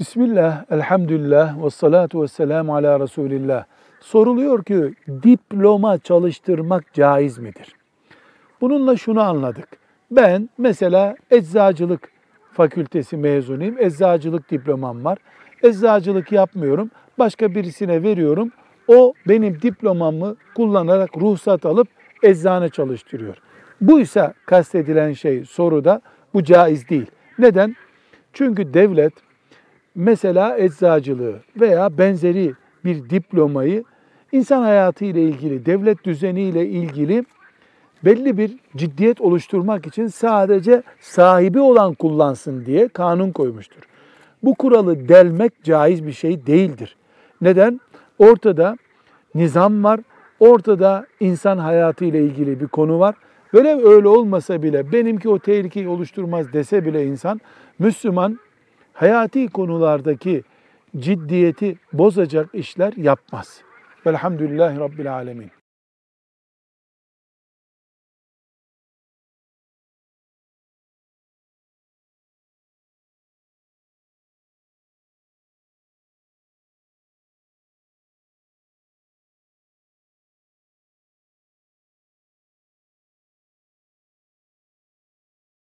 Bismillah, elhamdülillah, ve salatu ve selamu ala Resulillah. Soruluyor ki diploma çalıştırmak caiz midir? Bununla şunu anladık. Ben mesela eczacılık fakültesi mezunuyum. Eczacılık diplomam var. Eczacılık yapmıyorum. Başka birisine veriyorum. O benim diplomamı kullanarak ruhsat alıp eczane çalıştırıyor. Buysa kastedilen şey soruda, bu caiz değil. Neden? Çünkü devlet mesela eczacılığı veya benzeri bir diplomayı insan hayatı ile ilgili, devlet düzeni ile ilgili belli bir ciddiyet oluşturmak için sadece sahibi olan kullansın diye kanun koymuştur. Bu kuralı delmek caiz bir şey değildir. Neden? Ortada nizam var, ortada insan hayatı ile ilgili bir konu var. Böyle öyle olmasa bile, benimki o tehlikeyi oluşturmaz dese bile insan, Müslüman hayati konulardaki ciddiyeti bozacak işler yapmaz. Velhamdülillahi Rabbil Alemin.